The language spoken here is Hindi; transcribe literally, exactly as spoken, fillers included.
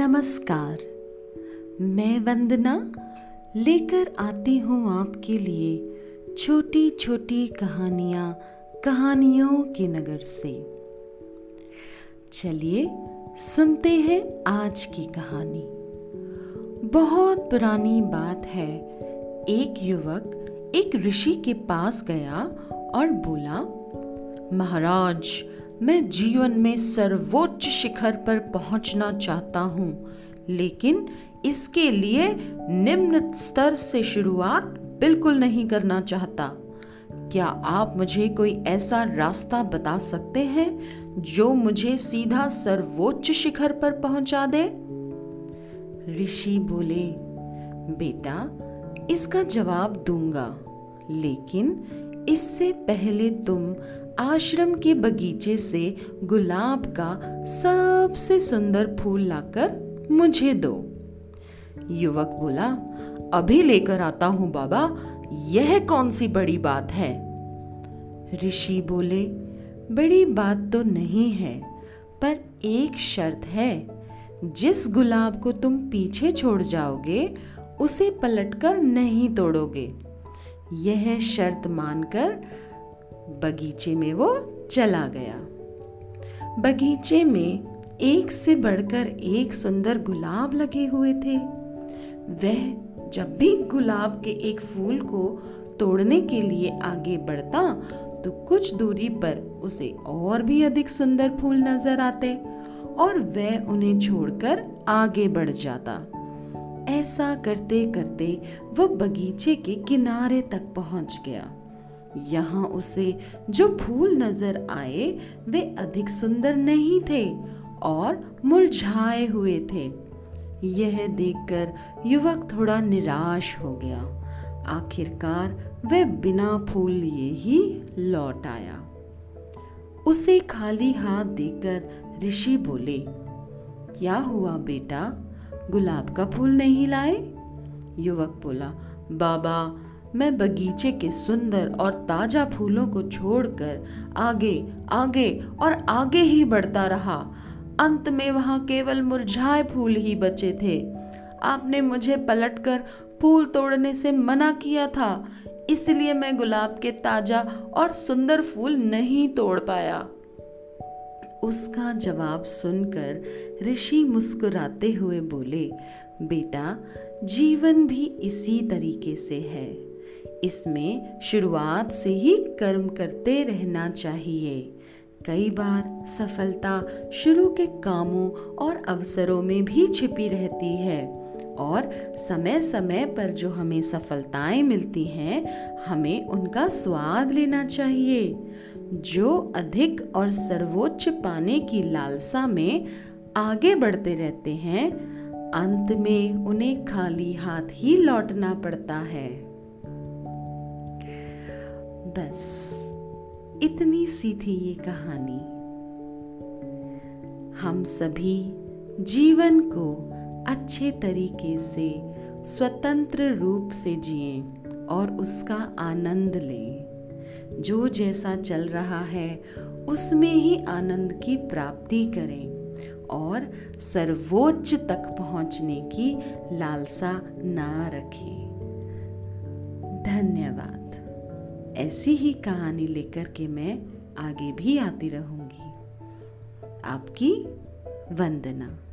नमस्कार, मैं वंदना लेकर आती हूँ आपके लिए छोटी छोटी कहानियाँ कहानियों के नगर से। चलिए सुनते हैं आज की कहानी। बहुत पुरानी बात है, एक युवक एक ऋषि के पास गया और बोला, महाराज, मैं जीवन में सर्वोच्च शिखर पर पहुंचना चाहता हूं, लेकिन इसके लिए निम्न स्तर से शुरुआत बिल्कुल नहीं करना चाहता। क्या आप मुझे कोई ऐसा रास्ता बता सकते हैं जो मुझे सीधा सर्वोच्च शिखर पर पहुंचा दे? ऋषि बोले, बेटा, इसका जवाब दूंगा, लेकिन इससे पहले तुम आश्रम के बगीचे से गुलाब का सबसे सुंदर फूल लाकर मुझे दो। युवक बोला, अभी लेकर आता हूं बाबा, यह कौन सी बड़ी बात है? ऋषि बोले, बड़ी बात तो नहीं है, पर एक शर्त है, जिस गुलाब को तुम पीछे छोड़ जाओगे उसे पलटकर नहीं तोड़ोगे। यह शर्त मानकर बगीचे में वो चला गया। बगीचे में एक से बढ़कर एक सुंदर गुलाब लगे हुए थे। वह जब भी गुलाब के एक फूल को तोड़ने के लिए आगे बढ़ता तो कुछ दूरी पर उसे और भी अधिक सुंदर फूल नजर आते और वह उन्हें छोड़कर आगे बढ़ जाता। ऐसा करते करते वो बगीचे के किनारे तक पहुंच गया। यहाँ उसे जो फूल नजर आए वे अधिक सुंदर नहीं थे और मुरझाए हुए थे। यह देखकर युवक थोड़ा निराश हो गया। आखिरकार वह बिना फूल लिए ही लौट आया। उसे खाली हाथ देखकर ऋषि बोले, क्या हुआ बेटा, गुलाब का फूल नहीं लाए? युवक बोला, बाबा, मैं बगीचे के सुंदर और ताजा फूलों को छोड़कर आगे आगे और आगे ही बढ़ता रहा। अंत में वहां केवल मुरझाए फूल ही बचे थे। आपने मुझे पलटकर फूल तोड़ने से मना किया था, इसलिए मैं गुलाब के ताजा और सुंदर फूल नहीं तोड़ पाया। उसका जवाब सुनकर ऋषि मुस्कुराते हुए बोले, बेटा, जीवन भी इसी तरीके से है। इसमें शुरुआत से ही कर्म करते रहना चाहिए। कई बार सफलता शुरू के कामों और अवसरों में भी छिपी रहती है और समय समय पर जो हमें सफलताएं मिलती हैं हमें उनका स्वाद लेना चाहिए। जो अधिक और सर्वोच्च पाने की लालसा में आगे बढ़ते रहते हैं, अंत में उन्हें खाली हाथ ही लौटना पड़ता है। बस इतनी सी थी ये कहानी। हम सभी जीवन को अच्छे तरीके से, स्वतंत्र रूप से जिएं और उसका आनंद लें। जो जैसा चल रहा है उसमें ही आनंद की प्राप्ति करें और सर्वोच्च तक पहुंचने की लालसा ना रखें। धन्यवाद। ऐसी ही कहानी लेकर के मैं आगे भी आती रहूंगी। आपकी वंदना।